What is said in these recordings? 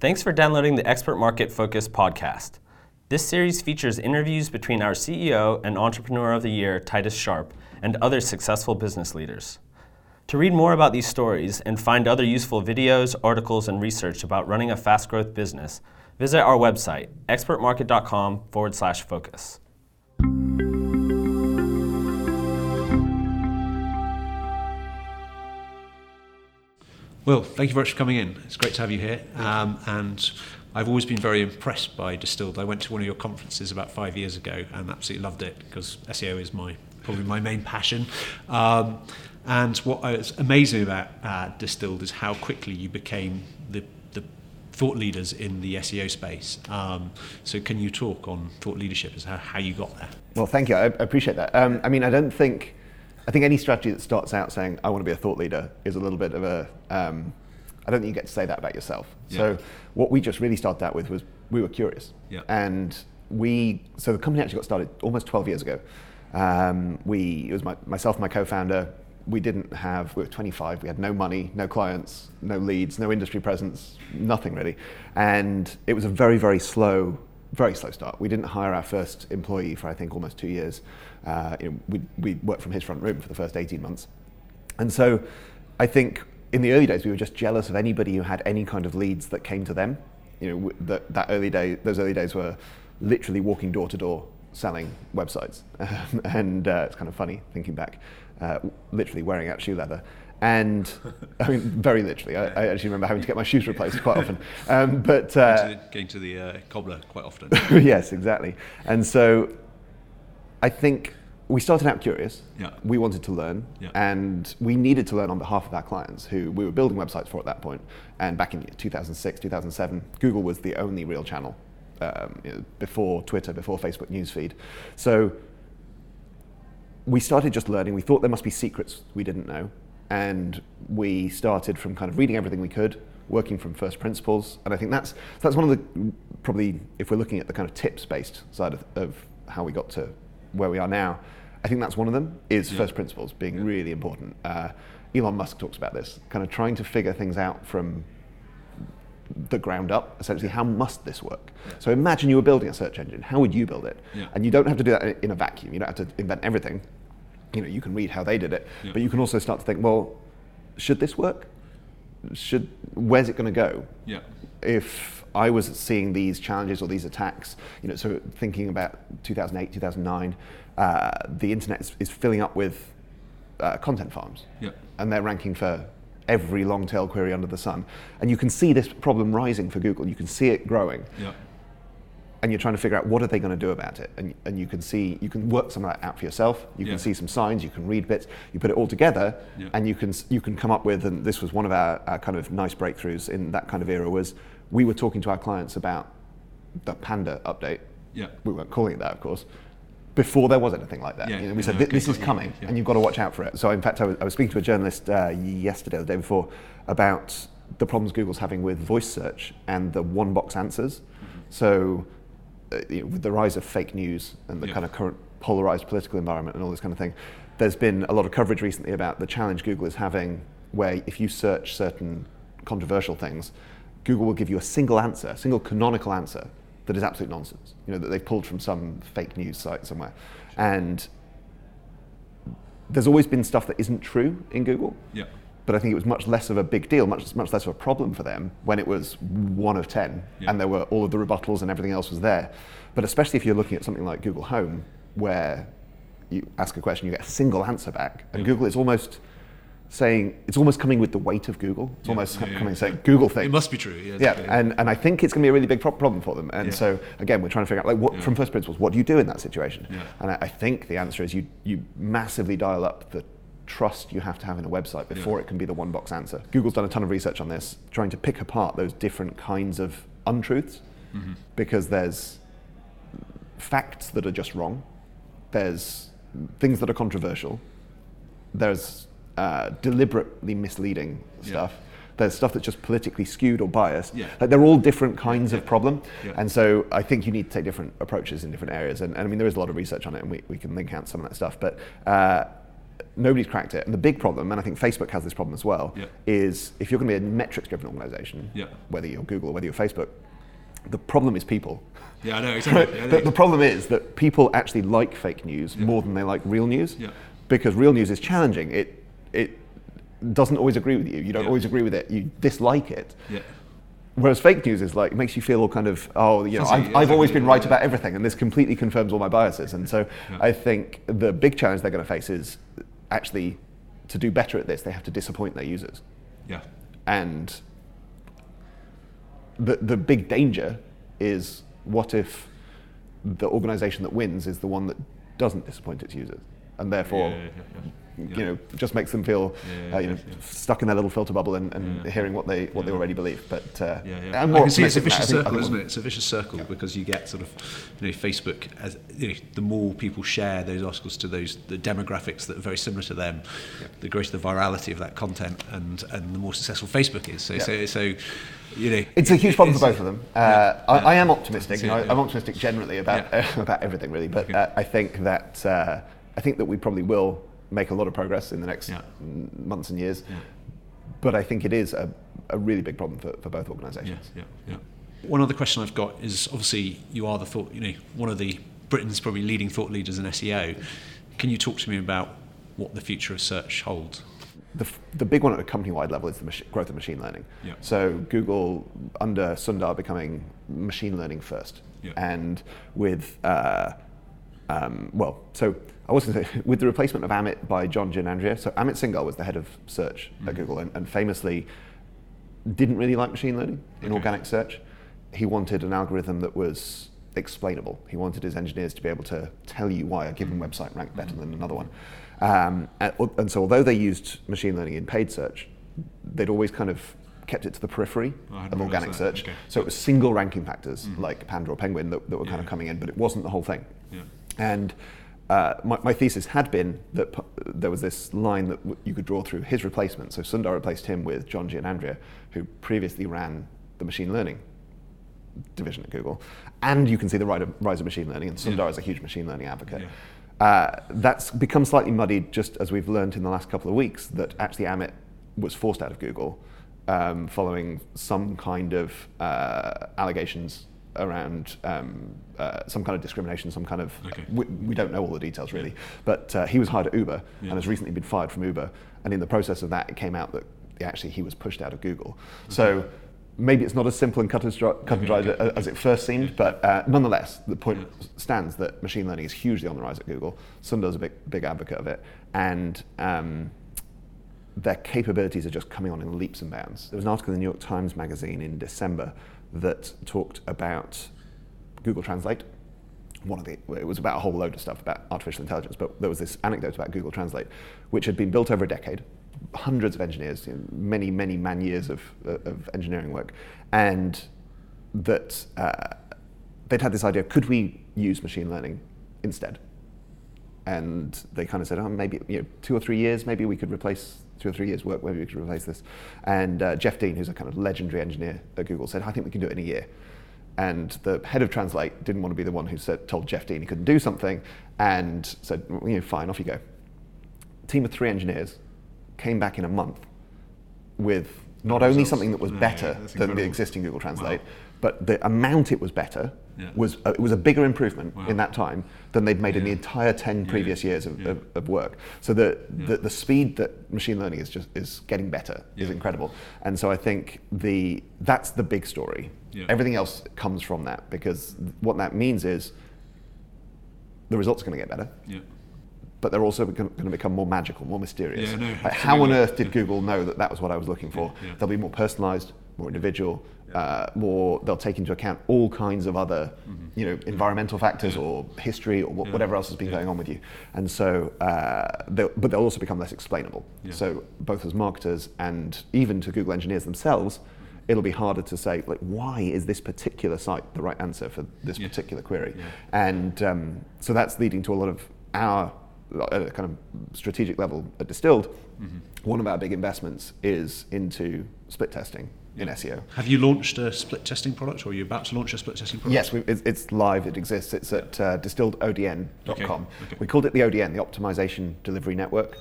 Thanks for downloading the Expert Market Focus podcast. This series features interviews between our CEO and Entrepreneur of the Year, Titus Sharp, and other successful business leaders. To read more about these stories and find other useful videos, articles, and research about running a fast growth business, visit our website, expertmarket.com/focus. Will, thank you very much for coming in. It's great to have you here. And I've always been very impressed by Distilled. I went to one of your conferences about 5 years ago and absolutely loved it because SEO is probably my main passion. And what was amazing about Distilled is how quickly you became the thought leaders in the SEO space. So can you talk on thought leadership as how you got there? Well, thank you. I appreciate that. I think any strategy that starts out saying, I want to be a thought leader is a little bit of a, I don't think you get to say that about yourself. Yeah. So what we just really started out with was we were curious. Yeah. And so the company actually got started almost 12 years ago. It was myself and my co-founder. We were 25, we had no money, no clients, no leads, no industry presence, nothing really. And it was a very, very slow start. We didn't hire our first employee for I think almost 2 years. We worked from his front room for the first 18 months. And so I think in the early days we were just jealous of anybody who had any kind of leads that came to them. Those early days were literally walking door to door selling websites. and it's kind of funny thinking back, literally wearing out shoe leather. And I mean, very literally. I actually remember having to get my shoes replaced quite often. Going to the cobbler quite often. Yes, exactly. And so I think we started out curious. Yeah. We wanted to learn, yeah. And we needed to learn on behalf of our clients who we were building websites for at that point. And back in 2006, 2007, Google was the only real channel before Twitter, before Facebook newsfeed. So we started just learning. We thought there must be secrets we didn't know. And we started from kind of reading everything we could, working from first principles, and I think that's one of the, probably if we're looking at the kind of tips-based side of how we got to where we are now, I think that's one of them, is first principles being really important. Elon Musk talks about this, kind of trying to figure things out from the ground up, essentially, how must this work? Yeah. So imagine you were building a search engine, how would you build it? Yeah. And you don't have to do that in a vacuum, you don't have to invent everything. You can read how they did it, but you can also start to think, well, should this work? Where's it going to go? Yeah. If I was seeing these challenges or these attacks, so thinking about 2008, 2009, the internet is filling up with content farms, and they're ranking for every long tail query under the sun. And you can see this problem rising for Google, you can see it growing. Yeah. And you're trying to figure out what are they going to do about it, and you can work some of that out for yourself. You can see some signs, you can read bits, you put it all together, and you can come up with. And this was one of our kind of nice breakthroughs in that kind of era was we were talking to our clients about the Panda update. Yeah, we weren't calling it that, of course. Before there was anything like that, we said this is coming, and you've got to watch out for it. So in fact, I was speaking to a journalist yesterday, the day before, about the problems Google's having with voice search and the one-box answers. Mm-hmm. So. With the rise of fake news and the kind of current polarized political environment and all this kind of thing, there's been a lot of coverage recently about the challenge Google is having where if you search certain controversial things, Google will give you a single answer, a single canonical answer that is absolute nonsense, that they've pulled from some fake news site somewhere. And there's always been stuff that isn't true in Google. Yeah. But I think it was much less of a big deal, much less of a problem for them when it was one of 10 and there were all of the rebuttals and everything else was there. But especially if you're looking at something like Google Home, where you ask a question, you get a single answer back, and Google is almost saying, it's almost coming with the weight of Google. It's almost coming saying, Google thinks. It must be true. And I think it's going to be a really big problem for them. And so again, we're trying to figure out like what from first principles, what do you do in that situation? Yeah. And I think the answer is you massively dial up the trust you have to have in a website before it can be the one box answer. Google's done a ton of research on this, trying to pick apart those different kinds of untruths, because there's facts that are just wrong, there's things that are controversial, there's deliberately misleading stuff, there's stuff that's just politically skewed or biased. Yeah. Like they're all different kinds of problem. Yeah. And so I think you need to take different approaches in different areas. And I mean, there is a lot of research on it and we can link out some of that stuff. But nobody's cracked it. And the big problem, and I think Facebook has this problem as well, is if you're going to be a metrics-driven organization, whether you're Google or whether you're Facebook, the problem is people. Yeah, I know, exactly. The problem is that people actually like fake news more than they like real news, because real news is challenging. It doesn't always agree with you. You don't always agree with it. You dislike it. Yeah. Whereas fake news is like, it makes you feel all kind of, I've always been right about everything, and this completely confirms all my biases. And so I think the big challenge they're going to face is actually to do better at this, they have to disappoint their users. Yeah. And the big danger is, what if the organization that wins is the one that doesn't disappoint its users, and therefore you know, just makes them feel stuck in their little filter bubble and hearing what they already believe. But and I can see it's a vicious circle, isn't it? It's a vicious circle because you get sort of, you know, Facebook, as you know, the more people share those articles to the demographics that are very similar to them, the greater the virality of that content, and the more successful Facebook is. So you know, it's a huge problem for both of them. I am optimistic. I'm optimistic generally about about everything really, but I think that we probably will make a lot of progress in the next months and years, but I think it is a really big problem for both organisations. One other question I've got is, obviously you are one of the Britain's probably leading thought leaders in SEO. Can you talk to me about what the future of search holds? The big one at a company-wide level is the growth of machine learning. So Google, under Sundar, becoming machine learning first, and with with the replacement of Amit by John Giannandrea. So Amit Singhal was the head of search at Google, and famously didn't really like machine learning in organic search. He wanted an algorithm that was explainable. He wanted his engineers to be able to tell you why a given website ranked better than another one. And so although they used machine learning in paid search, they'd always kind of kept it to the periphery of organic search. So it was single ranking factors like Panda or Penguin that were kind of coming in, but it wasn't the whole thing. And my thesis had been that there was this line that you could draw through his replacement. So Sundar replaced him with John Giannandrea, who previously ran the machine learning division at Google. And you can see the rise of machine learning, and Sundar is a huge machine learning advocate. That's become slightly muddied, just as we've learned in the last couple of weeks, that actually Amit was forced out of Google following some kind of allegations around some kind of discrimination, some kind of, we don't know all the details really, but he was hired at Uber and has recently been fired from Uber. And in the process of that, it came out that actually he was pushed out of Google. So maybe it's not as simple and cut and dried as it first seemed, but nonetheless, the point stands that machine learning is hugely on the rise at Google. Sundar's a big advocate of it, and their capabilities are just coming on in leaps and bounds. There was an article in the New York Times Magazine in December that talked about Google Translate. It was about a whole load of stuff about artificial intelligence, but there was this anecdote about Google Translate, which had been built over a decade, hundreds of engineers, you know, many, many man years of engineering work, and that they'd had this idea, could we use machine learning instead? And they kind of said, maybe 2 or 3 years, maybe we could replace 2 or 3 years work, maybe we could replace this. And Jeff Dean, who's a kind of legendary engineer at Google, said, I think we can do it in a year. And the head of Translate didn't want to be the one who told Jeff Dean he couldn't do something, and said, fine, off you go. Team of 3 engineers came back in a month with not only something that was better than the existing Google Translate, but the amount it was better was a bigger improvement in that time than they'd made in the entire 10 previous years of work. So the speed that machine learning is getting better is incredible. And so I think that's the big story. Everything else comes from that, because what that means is the results are going to get better. But they're also going to become more magical, more mysterious. How on earth did Google know that was what I was looking for? They'll be more personalized, more individual, more. They'll take into account all kinds of other, environmental factors or history or whatever else has been going on with you. And so, but they'll also become less explainable. So both as marketers and even to Google engineers themselves, it'll be harder to say, like, why is this particular site the right answer for this particular query? And so that's leading to a lot of our, at a kind of strategic level at Distilled, one of our big investments is into split testing in SEO. Have you launched a split testing product, or are you about to launch a split testing product? Yes, it's live, it exists. It's at distilledodn.com. Okay. We called it the ODN, the Optimization Delivery Network,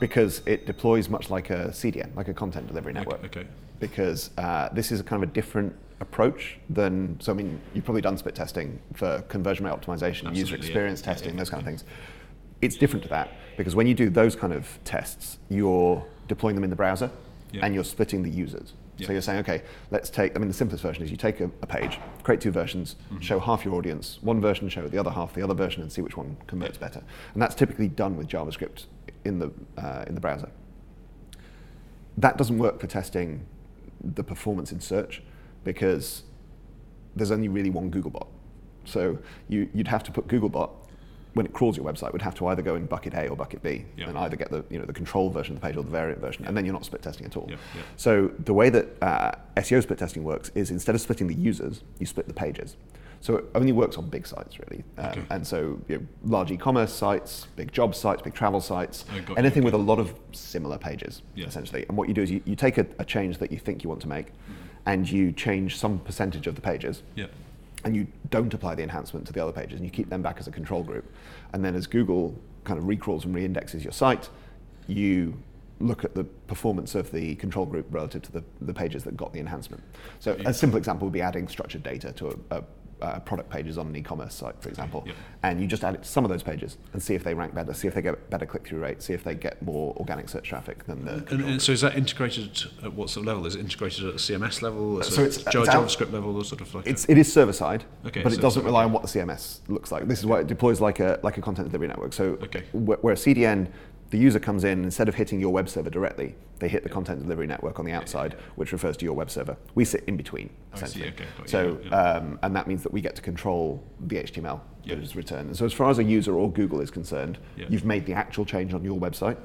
because it deploys much like a CDN, like a content delivery network. Because this is a kind of a different approach than, so I mean, you've probably done split testing for conversion rate optimization, user experience testing, those kind of things. It's different to that, because when you do those kind of tests, you're deploying them in the browser and you're splitting the users. So you're saying, okay, let's take, I mean, the simplest version is you take a page, create two versions, show half your audience one version, show the other half the other version, and see which one converts better. And that's typically done with JavaScript in the browser. That doesn't work for testing the performance in search, because there's only really one Googlebot. So you'd have to put Googlebot, when it crawls your website, would have to either go in bucket A or bucket B, and either get the, you know, the control version of the page or the variant version, and then you're not split testing at all. So the way that SEO split testing works is, instead of splitting the users, you split the pages. So it only works on big sites, really. And so, you know, large e-commerce sites, big job sites, big travel sites, anything with a lot of similar pages, essentially. And what you do is you take a change that you think you want to make, and you change some percentage of the pages, and you don't apply the enhancement to the other pages, and you keep them back as a control group. And then as Google kind of recrawls and reindexes your site, you look at the performance of the control group relative to the pages that got the enhancement. So a simple example would be adding structured data to product pages on an e-commerce site, for example, and you just add it to some of those pages and see if they rank better, see if they get better click-through rates, see if they get more organic search traffic than the. And so, is that integrated at what sort of level? Is it integrated at a CMS level, or so it's JavaScript level, or sort of like? It is server-side, but it doesn't rely on what the CMS looks like. This is why it deploys like a content delivery network. So, where a CDN, the user comes in, instead of hitting your web server directly, they hit the content delivery network on the outside, which refers to your web server. We sit in between, essentially. And that means that we get to control the HTML that is returned. And so as far as a user or Google is concerned, you've made the actual change on your website.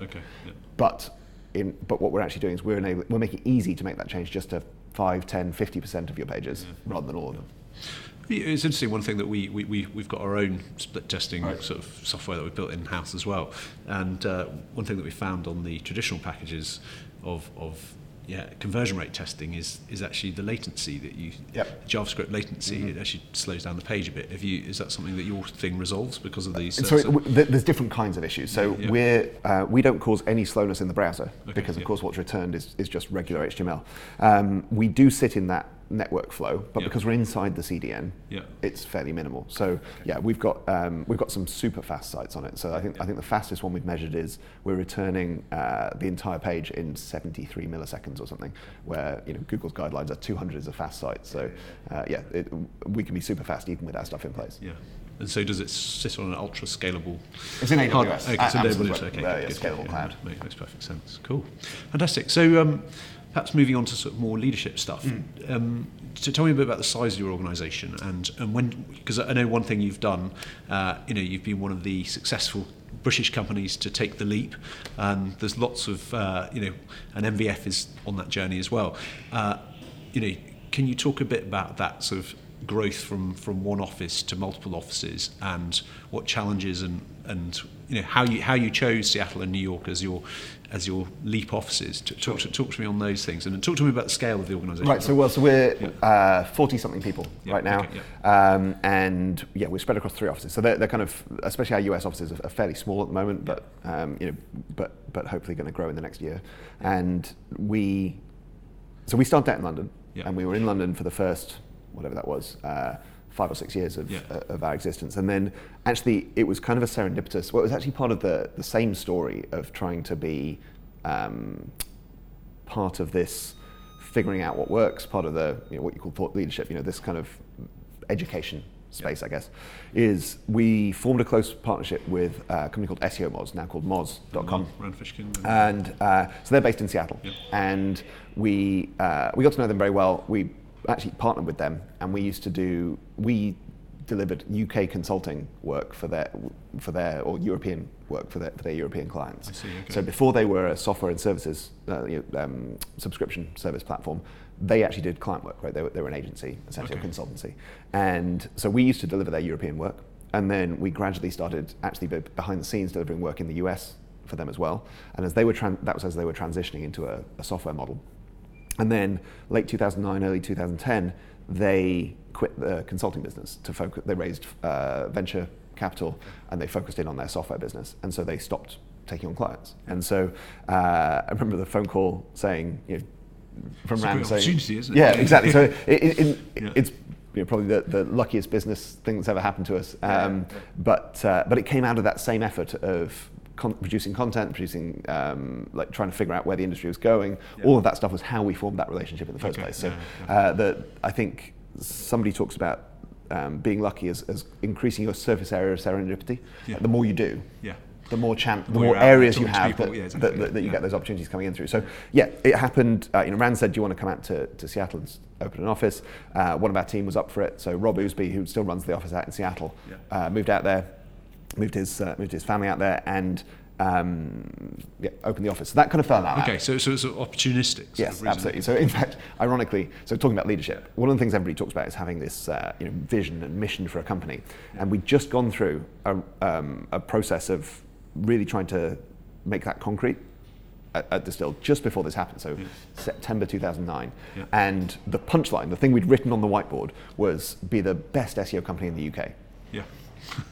But what we're actually doing is we're making it easy to make that change just to 5, 10, 50% of your pages rather than all of them. It's interesting, one thing that we've got our own split testing sort of software that we built in-house as well. And one thing that we found on the traditional packages of conversion rate testing is actually the latency that you, JavaScript latency, it actually slows down the page a bit. Is that something that your thing resolves because of these? There's different kinds of issues. So we don't cause any slowness in the browser because of course what's returned is just regular HTML. We do sit in that network flow, but because we're inside the CDN, it's fairly minimal. So we've got some super fast sites on it. So I think the fastest one we've measured is we're returning the entire page in 73 milliseconds or something, where Google's guidelines are 200 is a fast site. So we can be super fast even with our stuff in place. Yeah. And so does it sit on an ultra scalable? It's in AWS. Scalable cloud. Makes perfect sense. Cool. Fantastic. So perhaps moving on to sort of more leadership stuff. So tell me a bit about the size of your organisation and when, because I know one thing you've done, you've been one of the successful British companies to take the leap. There's lots of, and MVF is on that journey as well. Can you talk a bit about that sort of growth from one office to multiple offices, and what challenges and how you chose Seattle and New York as your leap offices? Talk to me on those things, and talk to me about the scale of the organisation. Right. So we're 40 something people right now, and we're spread across three offices. So they're kind of, especially our US offices are fairly small at the moment, but hopefully going to grow in the next year. And we started out in London, and we were in London for the first, whatever that was, 5 or 6 years of our existence. And then actually it was kind of a serendipitous, well, it was actually part of the same story of trying to be part of this, figuring out what works, part of the, what you call thought leadership, this kind of education space, I guess, is we formed a close partnership with a company called SEO Moz, now called Moz.com. Rand Fishkin. And so they're based in Seattle. Yeah. And we got to know them very well. We actually partnered with them, and we delivered UK consulting work for their European work for their European clients. I see, okay. So before they were a software and services subscription service platform, they actually did client work. Right, they were an agency, essentially a consultancy, and so we used to deliver their European work, and then we gradually started actually behind the scenes delivering work in the US for them as well. And as they were transitioning into a software model. And then late 2009, early 2010, they quit the consulting business to focus. They raised venture capital and they focused in on their software business. And so they stopped taking on clients. And so I remember the phone call saying, you know, from Rand saying, opportunity, isn't it? Yeah, exactly. So it's probably the luckiest business thing that's ever happened to us. But it came out of that same effort of producing content, like trying to figure out where the industry was going. Yeah. All of that stuff was how we formed that relationship in the first place. So I think somebody talks about being lucky as increasing your surface area of serendipity. Yeah. The more you do, the more areas you have that you get those opportunities coming in through. So yeah, it happened. Rand said, do you want to come out to Seattle and open an office? One of our team was up for it. So Rob Oosby, who still runs the office out in Seattle, moved out there, moved his family out there, and opened the office. So that kind of fell out. Okay, so it's opportunistic. Yes, absolutely. So in fact, ironically, so talking about leadership, one of the things everybody talks about is having this vision and mission for a company. And we'd just gone through a process of really trying to make that concrete at Distilled just before this happened, so September 2009. Yeah. And the punchline, the thing we'd written on the whiteboard was, be the best SEO company in the UK. Yeah.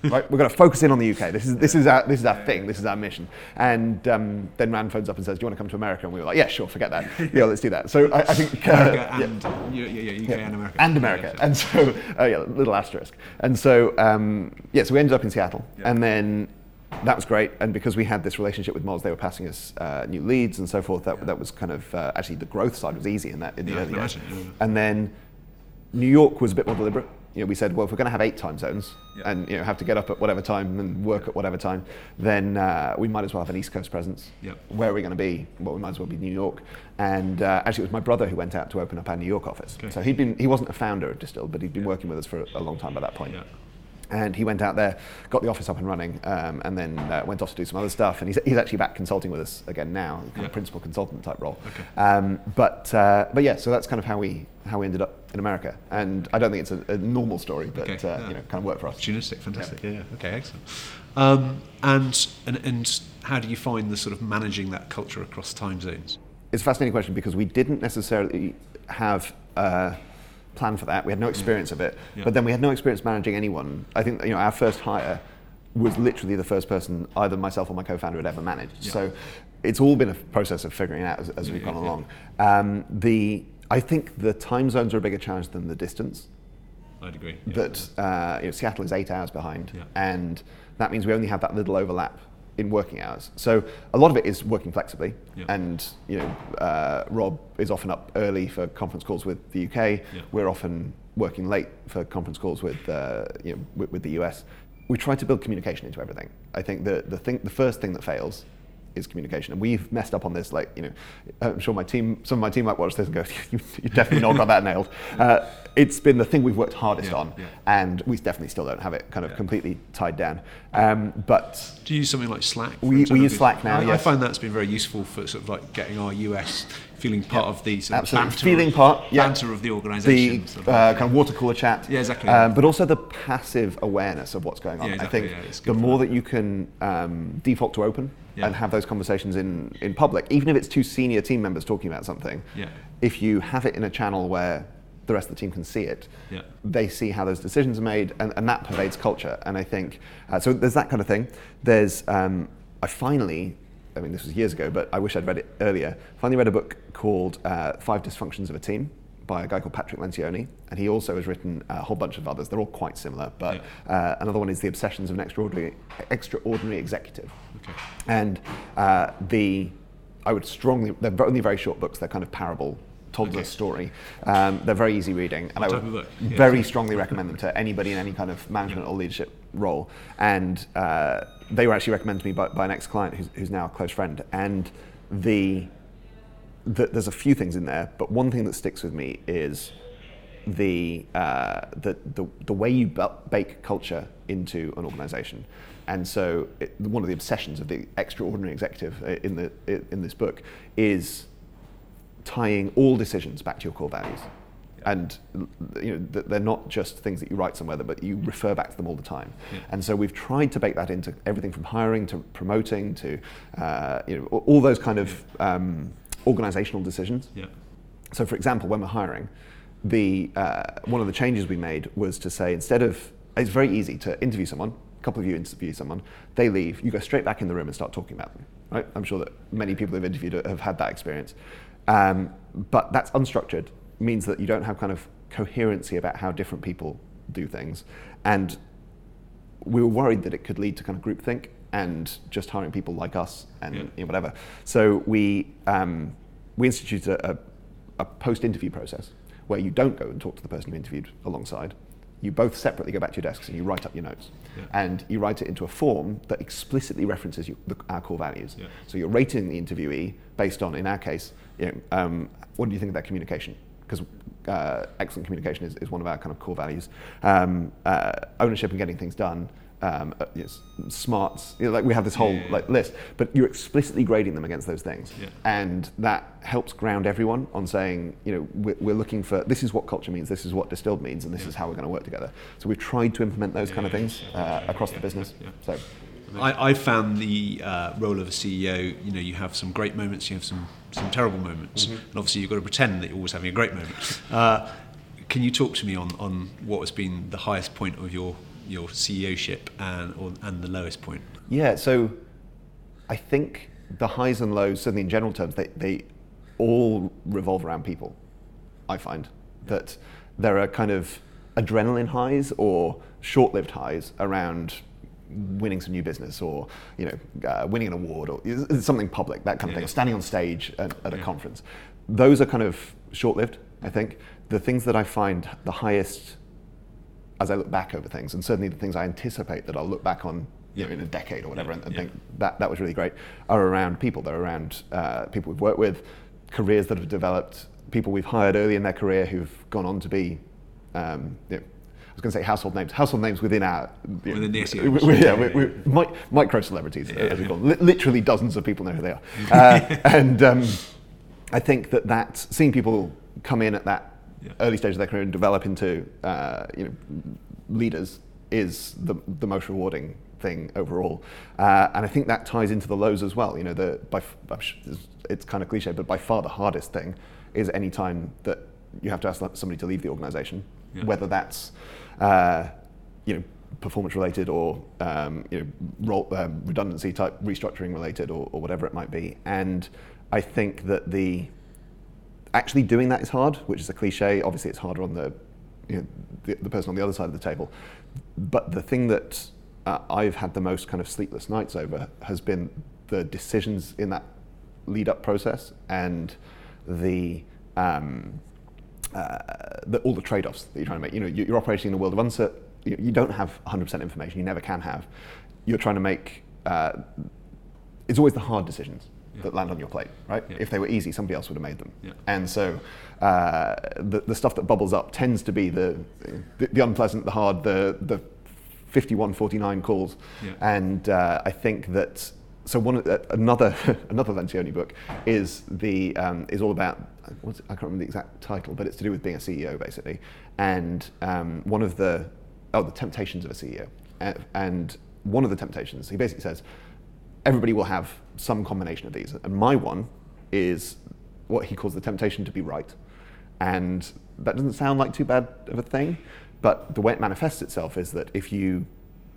Right, we're going to focus in on the UK. This is our thing. This is our mission. And then Rand phones up and says, "Do you want to come to America?" And we were like, "Yeah, sure, forget that. Yeah, let's do that." So I think UK and America and America. Yeah, sure. And so little asterisk. And so so we ended up in Seattle, and then that was great. And because we had this relationship with Moz, they were passing us new leads and so forth. That was kind of actually the growth side was easy in the early days. And then New York was a bit more deliberate. We said, well, if we're going to have 8 time zones and have to get up at whatever time and work at whatever time, then we might as well have an East Coast presence. Yep. Where are we going to be? Well, we might as well be New York. And actually, it was my brother who went out to open up our New York office. Okay. So he wasn't a founder of Distilled, but he'd been working with us for a long time by that point. Yeah. And he went out there, got the office up and running, and then went off to do some other stuff. And he's actually back consulting with us again now, kind of principal consultant type role. Okay. So that's kind of how we ended up in America. And I don't think it's a normal story, but kind of worked for us. Opportunistic, fantastic. Yeah. Okay, excellent. And how do you find the sort of managing that culture across time zones? It's a fascinating question because we didn't necessarily have plan for that. We had no experience of it, but then we had no experience managing anyone. I think our first hire was literally the first person either myself or my co-founder had ever managed. Yeah. So it's all been a process of figuring it out as we've gone along. Yeah. I think the time zones are a bigger challenge than the distance. I'd agree. That Seattle is 8 hours behind, and that means we only have that little overlap in working hours. So a lot of it is working flexibly, and Rob is often up early for conference calls with the UK. Yeah. We're often working late for conference calls with the US. We try to build communication into everything. I think the first thing that fails is communication, and we've messed up on this. Like I'm sure some of my team might watch this and go, "You definitely not got that nailed." It's been the thing we've worked hardest on, and we definitely still don't have it kind of completely tied down. But do you use something like Slack? We use Slack now. I find that's been very useful for sort of like getting our US feeling part of the sort of banter of the organisation, the sort of kind of water cooler chat. Yeah, exactly. But also the passive awareness of what's going on. Yeah, exactly, I think the more that you can default to open and have those conversations in public, even if it's 2 senior team members talking about something, if you have it in a channel where the rest of the team can see it. Yeah. They see how those decisions are made, and that pervades culture. And I think, so there's that kind of thing. There's, this was years ago, but I wish I'd read it earlier. Finally read a book called Five Dysfunctions of a Team by a guy called Patrick Lencioni. And he also has written a whole bunch of others. They're all quite similar, but another one is The Obsessions of an Extraordinary Executive. Okay. And they're only very short books. They're kind of parable told the story. They're very easy reading, and I would very strongly recommend them to anybody in any kind of management or leadership role. And they were actually recommended to me by an ex-client who's now a close friend. And there's a few things in there, but one thing that sticks with me is the way you bake culture into an organisation. And so one of the obsessions of the extraordinary executive in this book is tying all decisions back to your core values, and they're not just things that you write somewhere, but you refer back to them all the time. Yeah. And so we've tried to bake that into everything from hiring to promoting to all those kind of organisational decisions. Yeah. So for example, when we're hiring, the one of the changes we made was to say, instead of, it's very easy to interview someone, a couple of you interview someone, they leave, you go straight back in the room and start talking about them, right? I'm sure that many people they've interviewed have had that experience. But that's unstructured, means that you don't have kind of coherency about how different people do things. And we were worried that it could lead to kind of groupthink and just hiring people like us and you know, whatever. So we instituted a post-interview process where you don't go and talk to the person you interviewed alongside. You both separately go back to your desks and you write up your notes. Yeah. And you write it into a form that explicitly references our core values. Yeah. So you're rating the interviewee based on, in our case, you know, what do you think of that communication? Because excellent communication is one of our kind of core values. Ownership and getting things done, yes, smarts, you know, like we have this whole like list, but you're explicitly grading them against those things. Yeah. And that helps ground everyone on saying, you know, we're looking for, this is what culture means, this is what Distilled means, and this is how we're going to work together. So we've tried to implement those kind of things across the business. So I found the role of a CEO, you know, you have some great moments, you have some terrible moments, and obviously you've got to pretend that you're always having a great moment. Can you talk to me on what has been the highest point of your CEO-ship and the lowest point? Yeah, so I think the highs and lows, certainly in general terms, they all revolve around people. I find that there are kind of adrenaline highs or short-lived highs around winning some new business, or you know, winning an award, or something public, that kind of thing, or standing on stage at a conference. Those are kind of short-lived, I think. The things that I find the highest as I look back over things, and certainly the things I anticipate that I'll look back on, you know, in a decade or whatever, and think that was really great, are around people. They're around people we've worked with, careers that have developed, people we've hired early in their career who've gone on to be, you know, I was going to say household names within our, you know, within the SEO, micro celebrities, as we call them. Literally dozens of people know who they are. And I think that seeing people come in at that early stage of their career and develop into you know, leaders is the most rewarding thing overall. And I think that ties into the lows as well. You know, it's kind of cliche, but by far the hardest thing is any time that you have to ask somebody to leave the organisation, whether that's you know, performance related or you know, redundancy type restructuring related or whatever it might be. And I think that the actually doing that is hard, which is a cliche. Obviously, it's harder on the, you know, the person on the other side of the table. But the thing that I've had the most kind of sleepless nights over has been the decisions in that lead up process and all the trade-offs that you're trying to make. You know, you're operating in a world of uncertainty. You don't have 100% information. You never can have. You're trying to make. It's always the hard decisions that land on your plate, right? Yeah. If they were easy, somebody else would have made them. Yeah. And so the stuff that bubbles up tends to be the unpleasant, the hard, the 5149 calls. Yeah. And I think that. So another Lencioni book is is all about, I can't remember the exact title, but it's to do with being a CEO basically, and one of the temptations of a CEO, and one of the temptations, he basically says everybody will have some combination of these, and my one is what he calls the temptation to be right, and that doesn't sound like too bad of a thing, but the way it manifests itself is that if you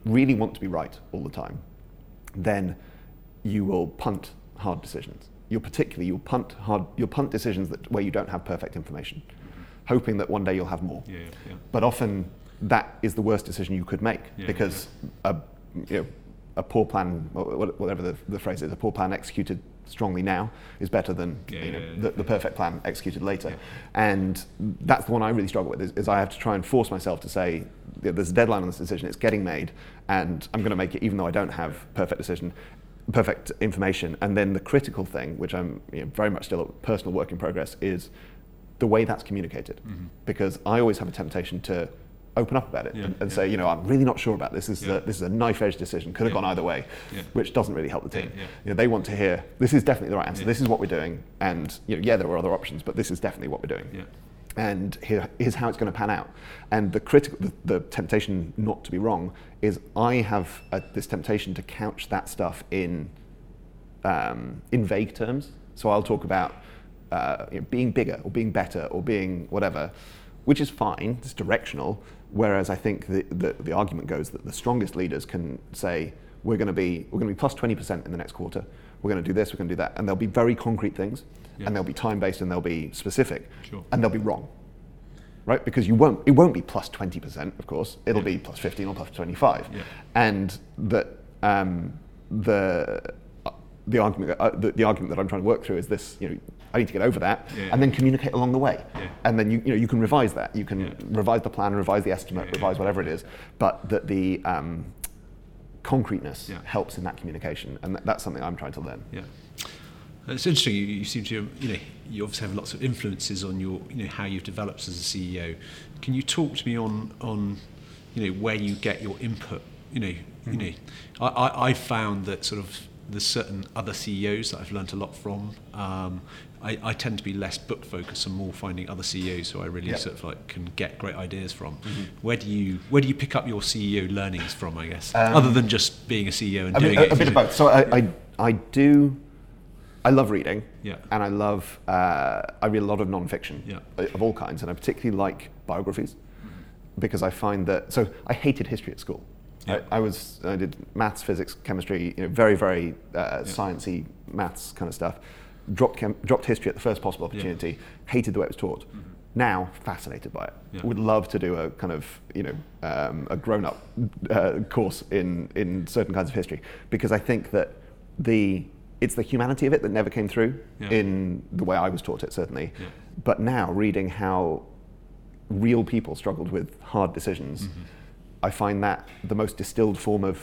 really want to be right all the time, then you will punt hard decisions. You'll punt decisions where you don't have perfect information, hoping that one day you'll have more. Yeah, yeah. But often that is the worst decision you could make because a poor plan, whatever the phrase is, a poor plan executed strongly now is better than the perfect plan executed later. Yeah. And that's the one I really struggle with is I have to try and force myself to say, there's a deadline on this decision, it's getting made, and I'm going to make it even though I don't have perfect information. And then the critical thing, which I'm very much still a personal work in progress, is the way that's communicated. Mm-hmm. Because I always have a temptation to open up about it and say, you know, I'm really not sure about this. This is a knife edge decision. Could have gone either way, which doesn't really help the team. Yeah. You know, they want to hear this is definitely the right answer. Yeah. This is what we're doing. And you know, there were other options, but this is definitely what we're doing. Yeah. And here's how it's going to pan out. And the temptation not to be wrong is I have this temptation to couch that stuff in vague terms. So I'll talk about being bigger or being better or being whatever, which is fine, it's directional. Whereas I think the argument goes that the strongest leaders can say, we're going to be plus 20% in the next quarter. We're going to do this, we're going to do that. And there'll be very concrete things, yes. And they'll be time-based and they'll be specific, sure. And they'll be wrong, right? Because it won't be plus 20%, of course. It'll be plus 15 or plus 25. Yeah. And that the argument that I'm trying to work through is this, I need to get over that, and then communicate along the way. Yeah. And then you can revise that. You can revise the plan, revise the estimate, revise whatever it is, but that the concreteness helps in that communication, and that's something I'm trying to learn. Yeah, it's interesting. You seem to, you obviously have lots of influences on your, how you've developed as a CEO. Can you talk to me on, where you get your input? I found that sort of there's certain other CEOs that I've learnt a lot from. I tend to be less book focused and more finding other CEOs who I really sort of like can get great ideas from. Mm-hmm. Where do you pick up your CEO learnings from? I guess other than just being a CEO and doing a bit of both. So I love reading, and I love I read a lot of nonfiction of all kinds, and I particularly like biographies because I find that. So I hated history at school. Yeah. I did maths, physics, chemistry, very, very sciencey maths kind of stuff. Dropped history at the first possible opportunity. Yeah. Hated the way it was taught. Mm-hmm. Now fascinated by it. Yeah. Would love to do a kind of a grown-up course in certain kinds of history, because I think that it's the humanity of it that never came through in the way I was taught it, certainly. Yeah. But now reading how real people struggled with hard decisions. Mm-hmm. I find that the most distilled form of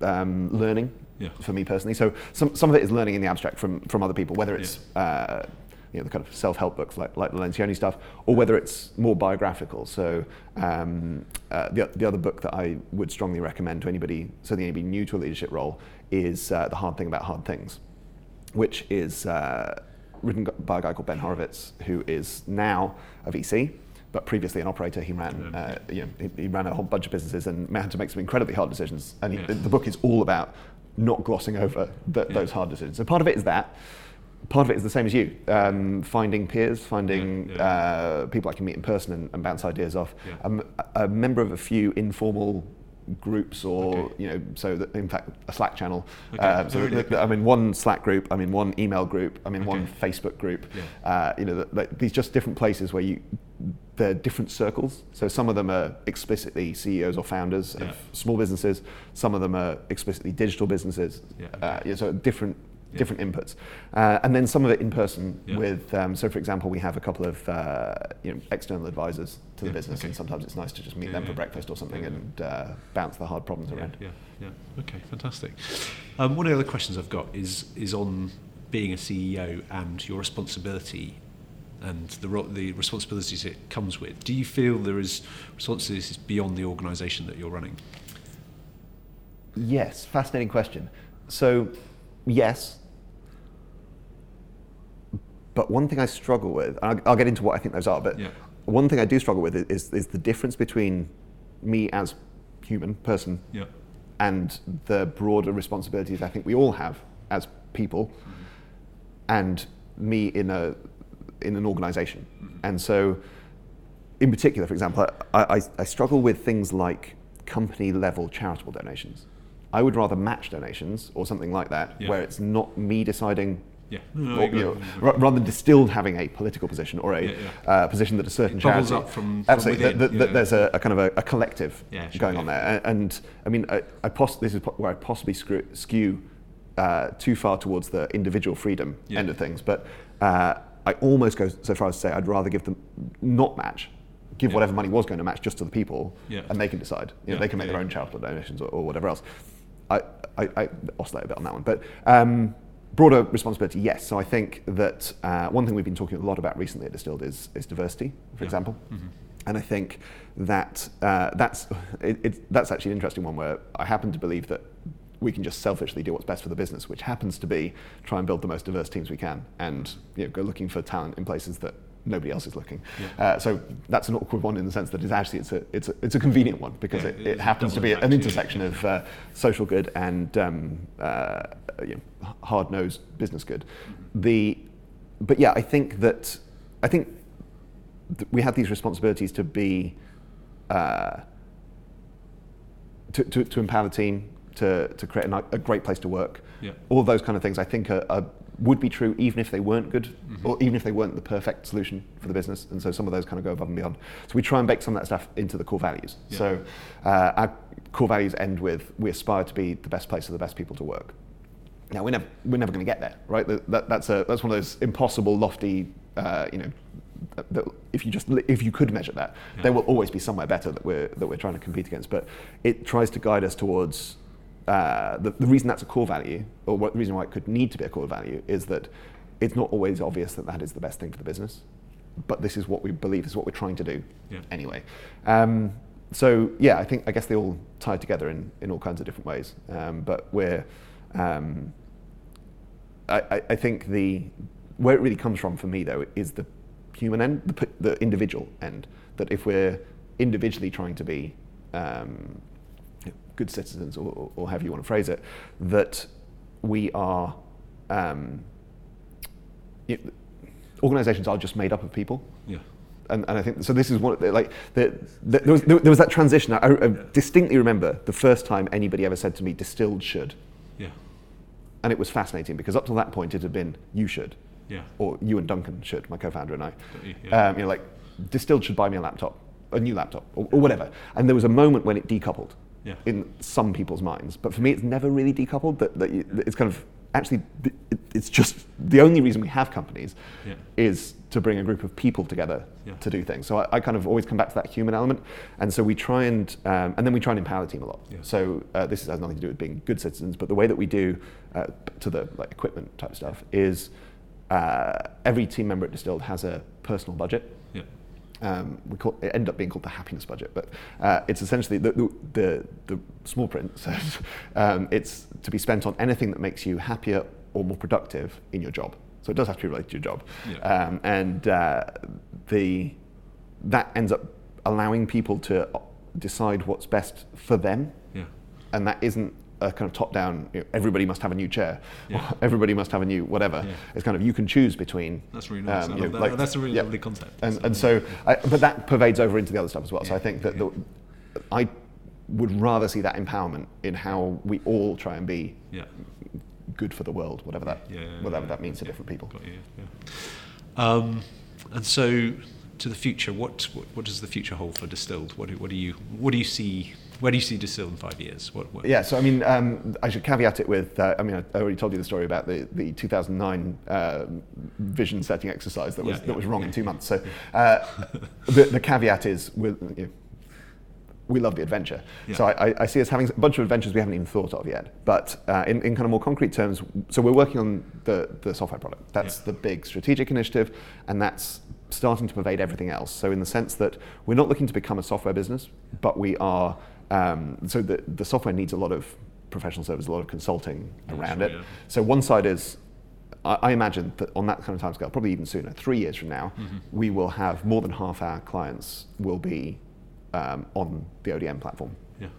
learning for me personally. So some of it is learning in the abstract from other people, whether it's the kind of self-help books like the Lencioni stuff, or whether it's more biographical. So the other book that I would strongly recommend to anybody, certainly anybody new to a leadership role, is The Hard Thing About Hard Things, which is written by a guy called Ben Horowitz, who is now a VC. But previously an operator, he ran he ran a whole bunch of businesses and had to make some incredibly hard decisions. And the book is all about not glossing over those hard decisions. So part of it is that. Part of it is the same as you, finding peers, people I can meet in person and bounce ideas off. Yeah. I'm a member of a few informal groups a Slack channel. Okay. I'm in one Slack group, I'm in one email group, I'm in one Facebook group. Yeah. These just different places where they're different circles. So some of them are explicitly CEOs or founders of small businesses. Some of them are explicitly digital businesses. Yeah. So different inputs, and then some of it in person with. So, for example, we have a couple of external advisors to the business, and sometimes it's nice to just meet them for breakfast or something and bounce the hard problems around. Yeah. Okay, fantastic. One of the other questions I've got is on being a CEO and your responsibility and the responsibilities it comes with. Do you feel there is responsibilities beyond the organisation that you're running? Yes, fascinating question. So, yes. But one thing I struggle with, and I'll get into what I think those are, but one thing I do struggle with is the difference between me as human person and the broader responsibilities I think we all have as people, and me in an organisation. Mm-hmm. And so, in particular, for example, I struggle with things like company-level charitable donations. I would rather match donations or something like that, where it's not me deciding, rather than Distilled having a political position or position that a certain charity up from absolutely within, there's a kind of a collective going on there, and I mean I this is where I possibly skew too far towards the individual freedom end of things, but I almost go so far as to say I'd rather give them not match. Give whatever money was going to match just to the people, and they can decide. They can make their own charitable donations or whatever else. I oscillate a bit on that one, but broader responsibility, yes. So I think that one thing we've been talking a lot about recently at Distilled is diversity, for example. Mm-hmm. And I think that that's actually an interesting one where I happen to believe that we can just selfishly do what's best for the business, which happens to be try and build the most diverse teams we can, and go looking for talent in places that nobody else is looking. Yeah. So that's an awkward one in the sense that it's actually a convenient one because it happens to be an intersection of social good and hard-nosed business good. Mm-hmm. But yeah, I think we have these responsibilities to be to empower the team, to create a great place to work. Yeah. All those kind of things I think are would be true even if they weren't good, mm-hmm. or even if they weren't the perfect solution for the business. And so some of those kind of go above and beyond. So we try and bake some of that stuff into the core values. Yeah. So our core values end with, we aspire to be the best place for the best people to work. Now we're never going to get there, right? That's one of those impossible, lofty, if you could measure that, yeah. there will always be somewhere better that we're trying to compete against. But it tries to guide us towards. The reason that's a core value, or the reason why it could need to be a core value, is that it's not always obvious that is the best thing for the business, but this is what we believe is what we're trying to do, yeah. anyway. I guess they all tie together in all kinds of different ways. I think where it really comes from for me though is the human end, the individual end. That if we're individually trying to be good citizens, or however you want to phrase it, that we are, organizations are just made up of people. Yeah. And I think, so this is what, like, there was that transition. I distinctly remember the first time anybody ever said to me, Distilled should. Yeah. And it was fascinating because up to that point it had been, you should. Yeah. Or you and Duncan should, my co-founder and I. Yeah. Distilled should buy me a new laptop, or whatever. And there was a moment when it decoupled. Yeah. In some people's minds, but for me it's never really decoupled. That it's kind of actually it's just the only reason we have companies yeah. is to bring a group of people together yeah. to do things. So I kind of always come back to that human element, and so we try and then we try and empower the team a lot. Yeah. So this has nothing to do with being good citizens, but the way that we do to the like equipment type stuff is every team member at Distilled has a personal budget. Yeah. It ended up being called the happiness budget, but it's essentially the small print says it's to be spent on anything that makes you happier or more productive in your job. So it does have to be related to your job, yeah. That ends up allowing people to decide what's best for them, yeah. and that isn't a kind of top-down. Everybody must have a new chair. Yeah. Or everybody must have a new whatever. Yeah. It's kind of you can choose between. That's really nice. That's a really yeah. lovely concept. But that pervades over into the other stuff as well. Yeah. So I think that I would rather see that empowerment in how we all try and be yeah. good for the world, whatever that that means to yeah. different people. Got you. Yeah. And so, to the future, what does the future hold for Distilled? What do you see? Where do you see Distilled in 5 years? What? Yeah, so I mean, I should caveat it with, I already told you the story about the 2009 vision setting exercise that was wrong in 2 months. So the caveat is, we love the adventure. Yeah. So I see us having a bunch of adventures we haven't even thought of yet. But in kind of more concrete terms, so we're working on the software product. That's the big strategic initiative, and that's starting to pervade everything else. So in the sense that we're not looking to become a software business, but we are, so the software needs a lot of professional service, a lot of consulting around it. Yeah. So one side is, I imagine that on that kind of timescale, probably even sooner, 3 years from now, mm-hmm. we will have more than half our clients will be on the ODM platform. Yeah.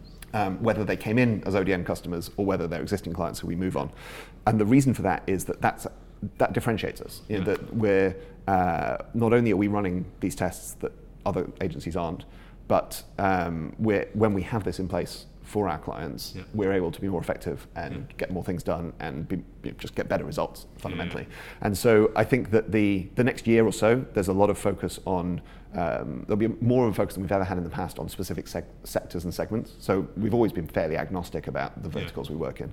Whether they came in as ODM customers or whether they're existing clients who we move on. And the reason for that is that differentiates us. That we're not only are we running these tests that other agencies aren't, but when we have this in place for our clients, yeah. we're able to be more effective and yeah. get more things done and just get better results fundamentally. Yeah. And so I think that the next year or so, there's a lot of focus on, there'll be more of a focus than we've ever had in the past on specific sectors and segments. So we've always been fairly agnostic about the verticals yeah. we work in,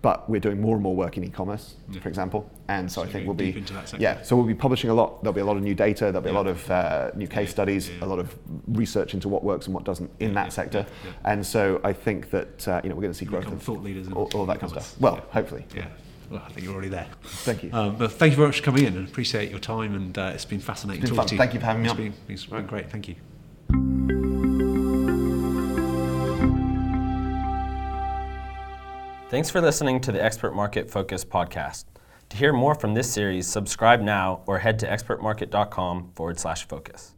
but we're doing more and more work in e-commerce, yeah. for example. And so I think we'll be, into that sector. Yeah, so we'll be publishing a lot. There'll be a lot of new data. There'll be yeah. a lot of new case yeah. studies, yeah. a lot of research into what works and what doesn't in yeah. that yeah. sector. Yeah. And so I think that, we're going to see growth of thought leaders all that kind of stuff. Well, yeah. hopefully. Yeah. Well, I think you're already there. Thank you. But thank you very much for coming in, and appreciate your time, and it's been fascinating talking to you. Thank you for having me on. It's been great, thank you. Thanks for listening to the Expert Market Focus podcast. To hear more from this series, subscribe now or head to expertmarket.com/focus.